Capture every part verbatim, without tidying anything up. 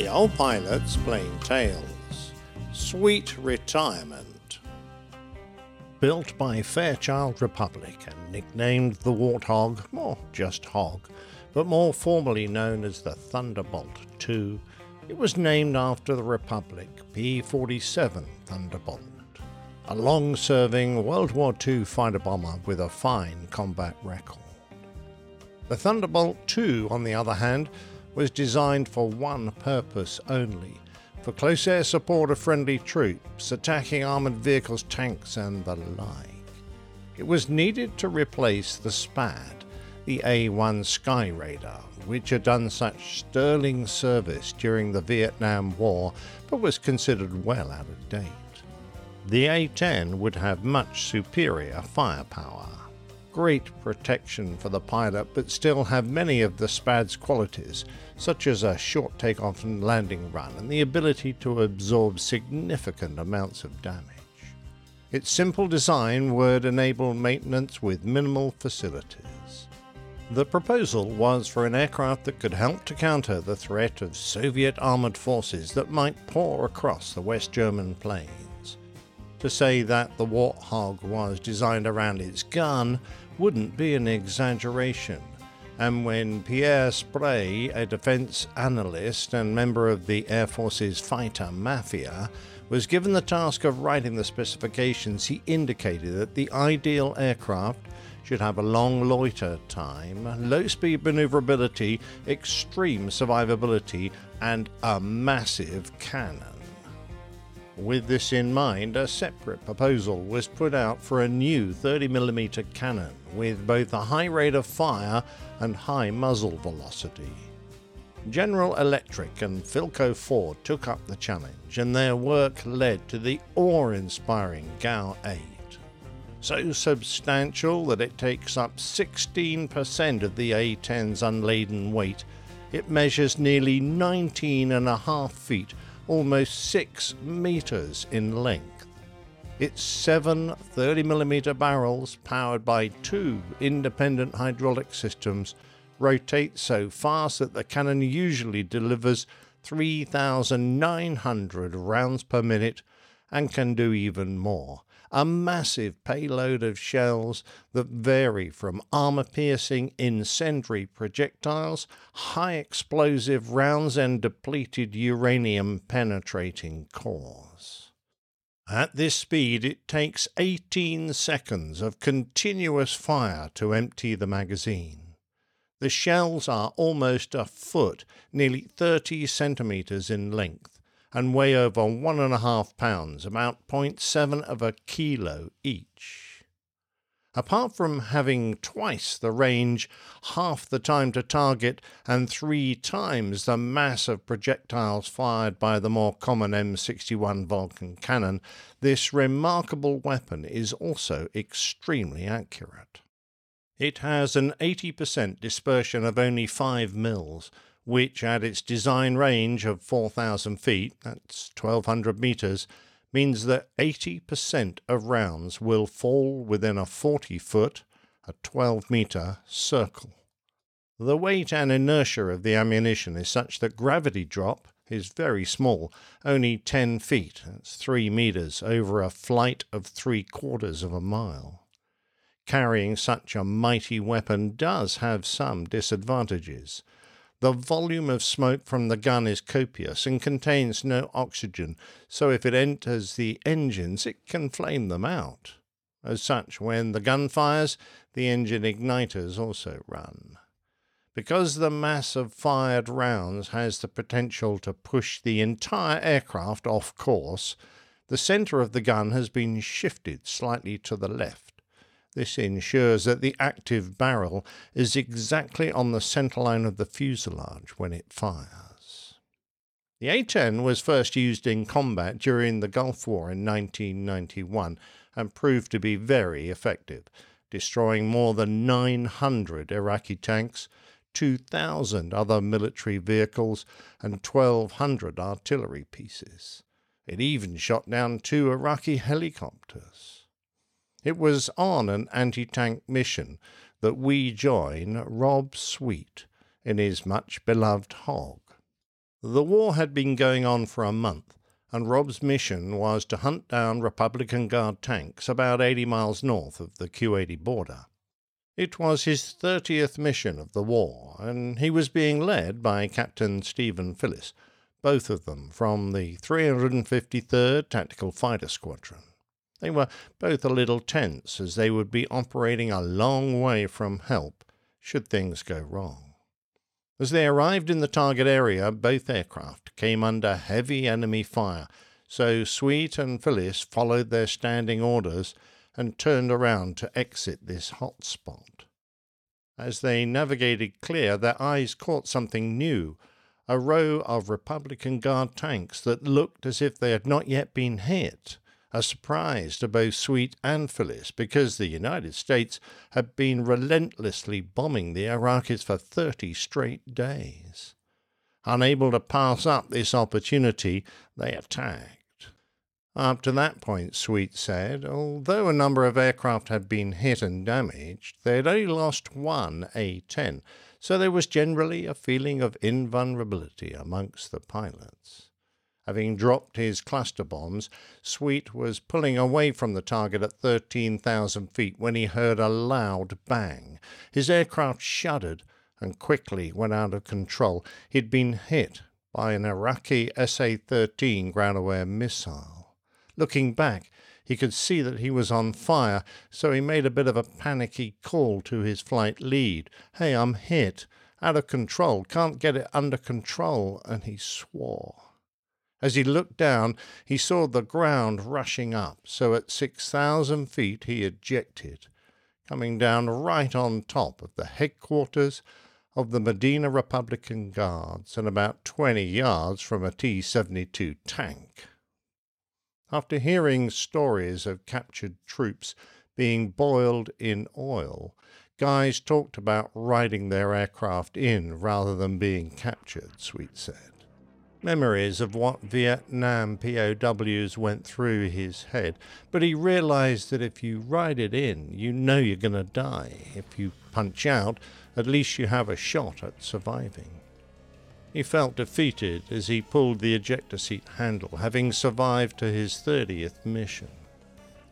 The old pilot's playing tales. Sweet retirement. Built by Fairchild Republic and nicknamed the Warthog, or just Hog, but more formally known as the Thunderbolt two, it was named after the Republic P forty-seven Thunderbolt, a long-serving World War Two fighter bomber with a fine combat record. The Thunderbolt two, on the other hand, was designed for one purpose only, for close air support of friendly troops, attacking armoured vehicles, tanks and the like. It was needed to replace the SPAD, the A one Skyraider, which had done such sterling service during the Vietnam War, but was considered well out of date. The A ten would have much superior firepower, great protection for the pilot, but still have many of the SPAD's qualities, such as a short takeoff and landing run and the ability to absorb significant amounts of damage. Its simple design would enable maintenance with minimal facilities. The proposal was for an aircraft that could help to counter the threat of Soviet armoured forces that might pour across the West German plains. To say that the Warthog was designed around its gun wouldn't be an exaggeration, and when Pierre Spray, a defence analyst and member of the Air Force's fighter mafia, was given the task of writing the specifications, he indicated that the ideal aircraft should have a long loiter time, low-speed manoeuvrability, extreme survivability, and a massive cannon. With this in mind, a separate proposal was put out for a new thirty millimeter cannon with both a high rate of fire and high muzzle velocity. General Electric and Philco Ford took up the challenge, and their work led to the awe-inspiring G A U eight. So substantial that it takes up sixteen percent of the A ten's unladen weight, it measures nearly nineteen and a half feet, almost six meters in length. Its seven thirty millimeter barrels, powered by two independent hydraulic systems, rotate so fast that the cannon usually delivers three thousand nine hundred rounds per minute and can do even more. A massive payload of shells that vary from armour-piercing incendiary projectiles, high explosive rounds and depleted uranium-penetrating cores. At this speed it takes eighteen seconds of continuous fire to empty the magazine. The shells are almost a foot, nearly thirty centimetres in length, and weigh over one and a half pounds, about zero point seven of a kilo each. Apart from having twice the range, half the time to target, and three times the mass of projectiles fired by the more common M sixty-one Vulcan cannon, this remarkable weapon is also extremely accurate. It has an eighty percent dispersion of only five mils, which at its design range of four thousand feet, that's twelve hundred metres, means that eighty percent of rounds will fall within a forty foot, a twelve metre circle. The weight and inertia of the ammunition is such that gravity drop is very small, only ten feet, that's three metres, over a flight of three quarters of a mile. Carrying such a mighty weapon does have some disadvantages. The volume of smoke from the gun is copious and contains no oxygen, so if it enters the engines, it can flame them out. As such, when the gun fires, the engine igniters also run. Because the mass of fired rounds has the potential to push the entire aircraft off course, the centre of the gun has been shifted slightly to the left. This ensures that the active barrel is exactly on the centerline of the fuselage when it fires. The A ten was first used in combat during the Gulf War in nineteen ninety-one and proved to be very effective, destroying more than nine hundred Iraqi tanks, two thousand other military vehicles and twelve hundred artillery pieces. It even shot down two Iraqi helicopters. It was on an anti-tank mission that we join Rob Sweet in his much-beloved Hog. The war had been going on for a month, and Rob's mission was to hunt down Republican Guard tanks about eighty miles north of the Q eighty border. It was his thirtieth mission of the war, and he was being led by Captain Stephen Phillis, both of them from the three hundred fifty-third Tactical Fighter Squadron. They were both a little tense, as they would be operating a long way from help should things go wrong. As they arrived in the target area, both aircraft came under heavy enemy fire, so Sweet and Phillis followed their standing orders and turned around to exit this hot spot. As they navigated clear, their eyes caught something new, a row of Republican Guard tanks that looked as if they had not yet been hit, a surprise to both Sweet and Phillis, because the United States had been relentlessly bombing the Iraqis for thirty straight days. Unable to pass up this opportunity, they attacked. Up to that point, Sweet said, although a number of aircraft had been hit and damaged, they had only lost one A ten, so there was generally a feeling of invulnerability amongst the pilots. Having dropped his cluster bombs, Sweet was pulling away from the target at thirteen thousand feet when he heard a loud bang. His aircraft shuddered and quickly went out of control. He'd been hit by an Iraqi S A thirteen ground-aware missile. Looking back, he could see that he was on fire, so he made a bit of a panicky call to his flight lead. "Hey, I'm hit. Out of control. Can't get it under control." And he swore. As he looked down, he saw the ground rushing up, so at six thousand feet he ejected, coming down right on top of the headquarters of the Medina Republican Guards and about twenty yards from a T seventy-two tank. After hearing stories of captured troops being boiled in oil, guys talked about riding their aircraft in rather than being captured, Sweet said. Memories of what Vietnam P O Ws went through his head, but he realised that if you ride it in, you know you're going to die. If you punch out, at least you have a shot at surviving. He felt defeated as he pulled the ejector seat handle, having survived to his thirtieth mission.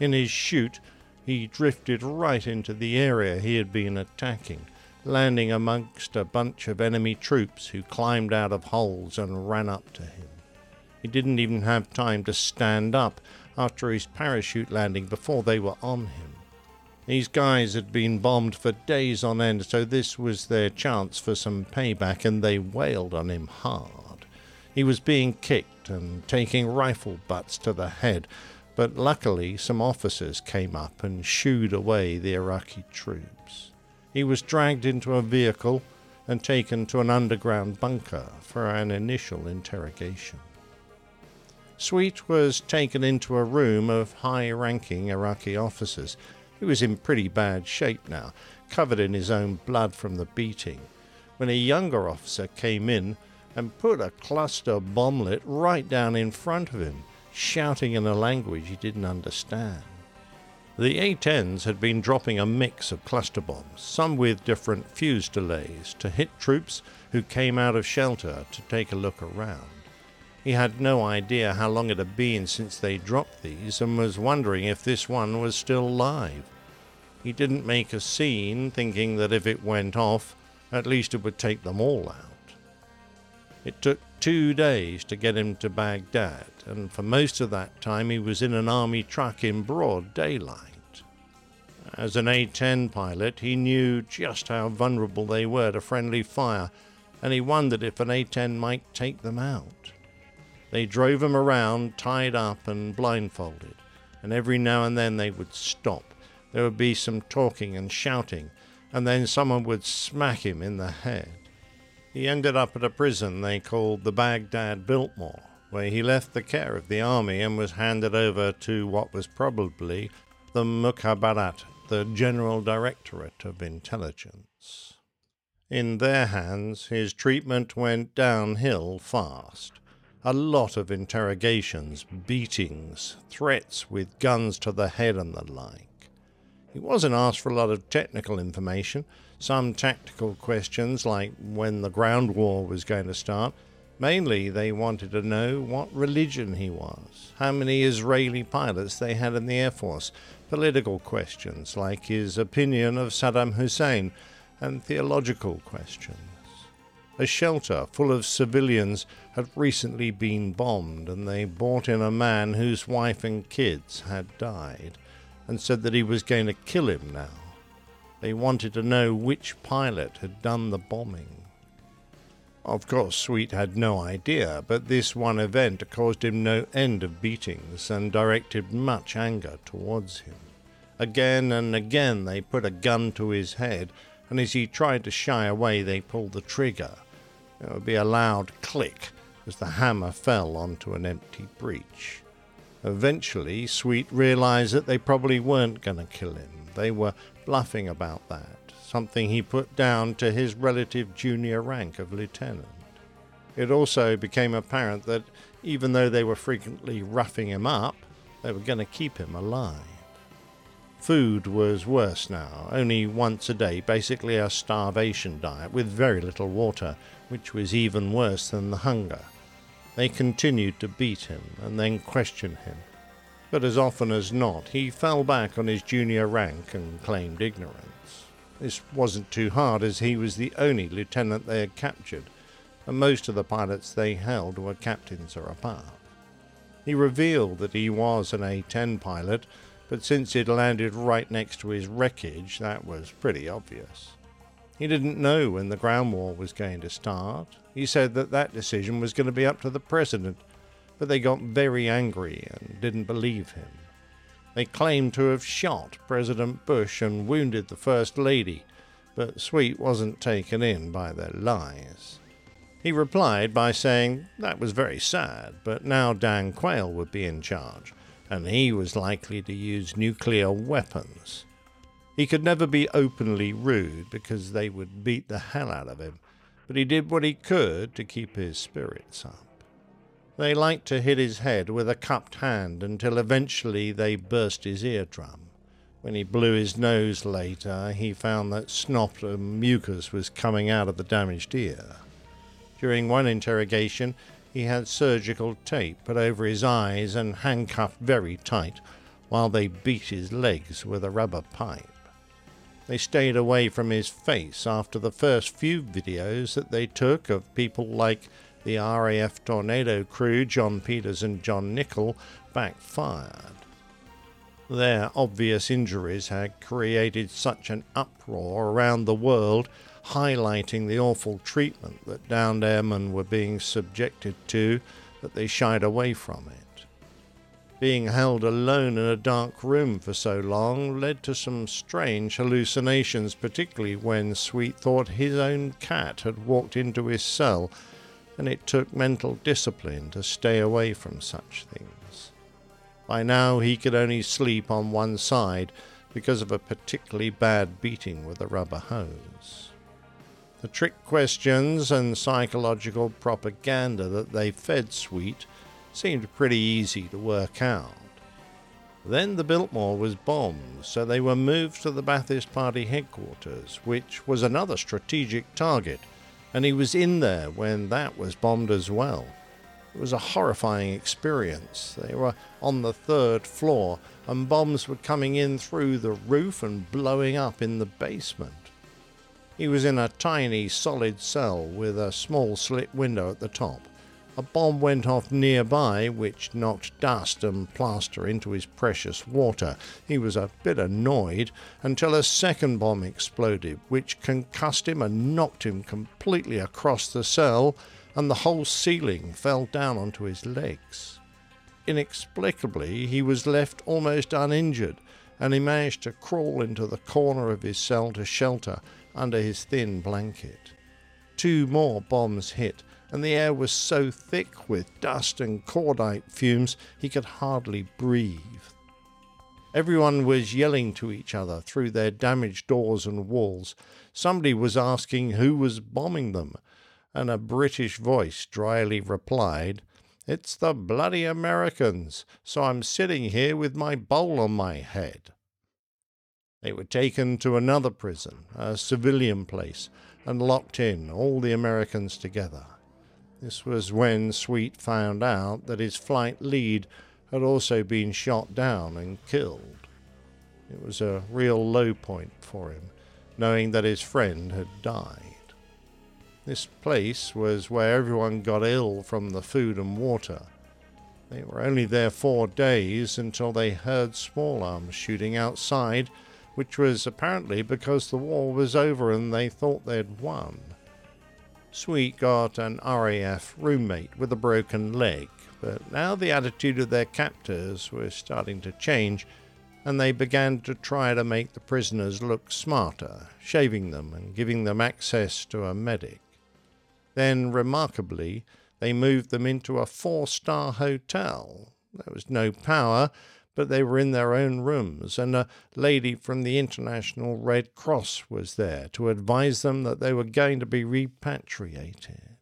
In his chute, he drifted right into the area he had been attacking, landing amongst a bunch of enemy troops who climbed out of holes and ran up to him. He didn't even have time to stand up after his parachute landing before they were on him. These guys had been bombed for days on end, so this was their chance for some payback, and they wailed on him hard. He was being kicked and taking rifle butts to the head, but luckily some officers came up and shooed away the Iraqi troops. He was dragged into a vehicle and taken to an underground bunker for an initial interrogation. Sweet was taken into a room of high-ranking Iraqi officers. He was in pretty bad shape now, covered in his own blood from the beating, when a younger officer came in and put a cluster bomblet right down in front of him, shouting in a language he didn't understand. The A tens had been dropping a mix of cluster bombs, some with different fuse delays, to hit troops who came out of shelter to take a look around. He had no idea how long it had been since they dropped these and was wondering if this one was still live. He didn't make a scene, thinking that if it went off, at least it would take them all out. It took two days to get him to Baghdad, and for most of that time he was in an army truck in broad daylight. As an A ten pilot, he knew just how vulnerable they were to friendly fire, and he wondered if an A ten might take them out. They drove him around, tied up and blindfolded, and every now and then they would stop. There would be some talking and shouting, and then someone would smack him in the head. He ended up at a prison they called the Baghdad Biltmore, where he left the care of the army and was handed over to what was probably the Mukhabarat, the General Directorate of Intelligence. In their hands, his treatment went downhill fast. A lot of interrogations, beatings, threats with guns to the head and the like. He wasn't asked for a lot of technical information. Some tactical questions, like when the ground war was going to start, Mainly, they wanted to know what religion he was, how many Israeli pilots they had in the Air Force, political questions like his opinion of Saddam Hussein, and theological questions. A shelter full of civilians had recently been bombed, and they brought in a man whose wife and kids had died, and said that he was going to kill him now. They wanted to know which pilot had done the bombing. Of course, Sweet had no idea, but this one event caused him no end of beatings and directed much anger towards him. Again and again they put a gun to his head, and as he tried to shy away they pulled the trigger. There would be a loud click as the hammer fell onto an empty breech. Eventually, Sweet realized that they probably weren't going to kill him. They were bluffing about that, something he put down to his relative junior rank of lieutenant. It also became apparent that even though they were frequently roughing him up, they were going to keep him alive. Food was worse now, only once a day, basically a starvation diet with very little water, which was even worse than the hunger. They continued to beat him and then question him, but as often as not he fell back on his junior rank and claimed ignorance. This wasn't too hard, as he was the only lieutenant they had captured, and most of the pilots they held were captains or above. He revealed that he was an A ten pilot, but since it landed right next to his wreckage, that was pretty obvious. He didn't know when the ground war was going to start. He said that that decision was going to be up to the president, but they got very angry and didn't believe him. They claimed to have shot President Bush and wounded the First Lady, but Sweet wasn't taken in by their lies. He replied by saying that was very sad, but now Dan Quayle would be in charge, and he was likely to use nuclear weapons. He could never be openly rude because they would beat the hell out of him, but he did what he could to keep his spirits up. They liked to hit his head with a cupped hand until eventually they burst his eardrum. When he blew his nose later, he found that snot and mucus was coming out of the damaged ear. During one interrogation, he had surgical tape put over his eyes and handcuffed very tight while they beat his legs with a rubber pipe. They stayed away from his face after the first few videos that they took of people like the R A F Tornado crew, John Peters and John Nichol, backfired. Their obvious injuries had created such an uproar around the world, highlighting the awful treatment that downed airmen were being subjected to, that they shied away from it. Being held alone in a dark room for so long led to some strange hallucinations, particularly when Sweet thought his own cat had walked into his cell, and it took mental discipline to stay away from such things. By now he could only sleep on one side because of a particularly bad beating with a rubber hose. The trick questions and psychological propaganda that they fed Sweet seemed pretty easy to work out. Then the Biltmore was bombed, so they were moved to the Ba'athist Party headquarters, which was another strategic target, and he was in there when that was bombed as well. It was a horrifying experience. They were on the third floor, and bombs were coming in through the roof and blowing up in the basement. He was in a tiny, solid cell with a small slit window at the top. A bomb went off nearby, which knocked dust and plaster into his precious water. He was a bit annoyed until a second bomb exploded, which concussed him and knocked him completely across the cell, and the whole ceiling fell down onto his legs. Inexplicably, he was left almost uninjured, and he managed to crawl into the corner of his cell to shelter under his thin blanket. Two more bombs hit, and the air was so thick with dust and cordite fumes he could hardly breathe. Everyone was yelling to each other through their damaged doors and walls. Somebody was asking who was bombing them, and a British voice dryly replied, "It's the bloody Americans, so I'm sitting here with my bowl on my head." They were taken to another prison, a civilian place, and locked in, all the Americans together. This was when Sweet found out that his flight lead had also been shot down and killed. It was a real low point for him, knowing that his friend had died. This place was where everyone got ill from the food and water. They were only there four days until they heard small arms shooting outside, which was apparently because the war was over and they thought they'd won. Sweet got an R A F roommate with a broken leg, but now the attitude of their captors was starting to change, and they began to try to make the prisoners look smarter, shaving them and giving them access to a medic. Then, remarkably, they moved them into a four-star hotel. There was no power, but they were in their own rooms, and a lady from the International Red Cross was there to advise them that they were going to be repatriated.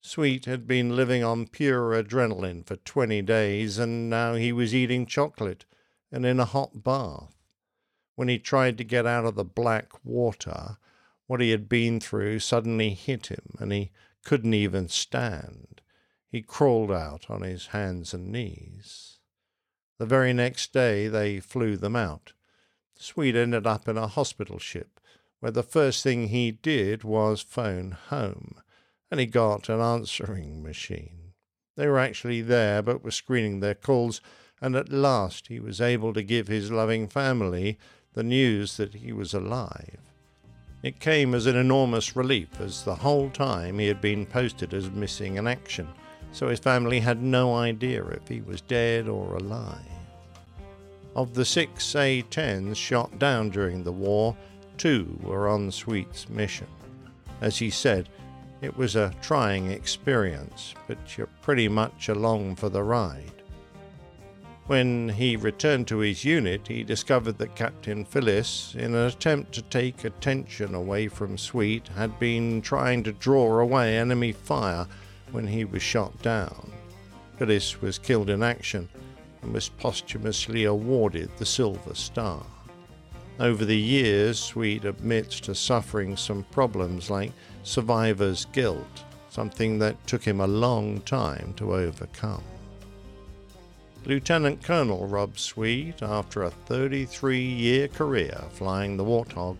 Sweet had been living on pure adrenaline for twenty days, and now he was eating chocolate and in a hot bath. When he tried to get out of the black water, what he had been through suddenly hit him, and he couldn't even stand. He crawled out on his hands and knees. The very next day they flew them out. Sweet ended up in a hospital ship, where the first thing he did was phone home, and he got an answering machine. They were actually there, but were screening their calls, and at last he was able to give his loving family the news that he was alive. It came as an enormous relief, as the whole time he had been posted as missing in action, so his family had no idea if he was dead or alive. Of the six A tens shot down during the war, two were on Sweet's mission. As he said, it was a trying experience, but you're pretty much along for the ride. When he returned to his unit, he discovered that Captain Phillis, in an attempt to take attention away from Sweet, had been trying to draw away enemy fire when he was shot down. Phillis was killed in action and was posthumously awarded the Silver Star. Over the years, Sweet admits to suffering some problems like survivor's guilt, something that took him a long time to overcome. Lieutenant Colonel Rob Sweet, after a thirty-three-year career flying the Warthog,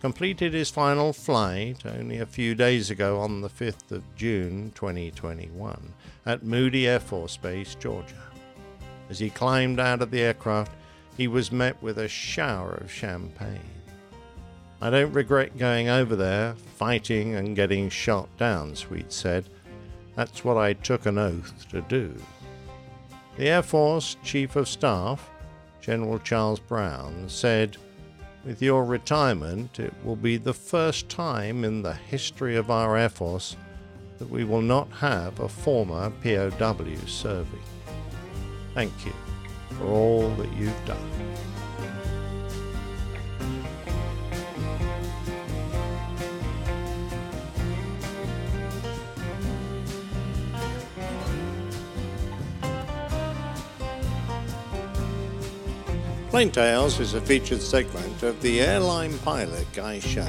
completed his final flight only a few days ago on the fifth of June twenty twenty-one at Moody Air Force Base, Georgia. As he climbed out of the aircraft, he was met with a shower of champagne. "I don't regret going over there, fighting and getting shot down," Sweet said. "That's what I took an oath to do." The Air Force Chief of Staff, General Charles Brown, said, "With your retirement, it will be the first time in the history of our Air Force that we will not have a former P O W serving. Thank you for all that you've done." Plane Tales is a featured segment of the Airline Pilot Guy show.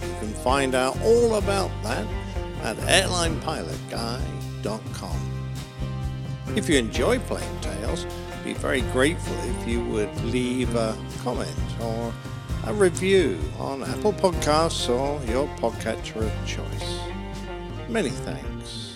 You can find out all about that at airline pilot guy dot com. If you enjoy Plane Tales, I'd be very grateful if you would leave a comment or a review on Apple Podcasts or your podcatcher of choice. Many thanks.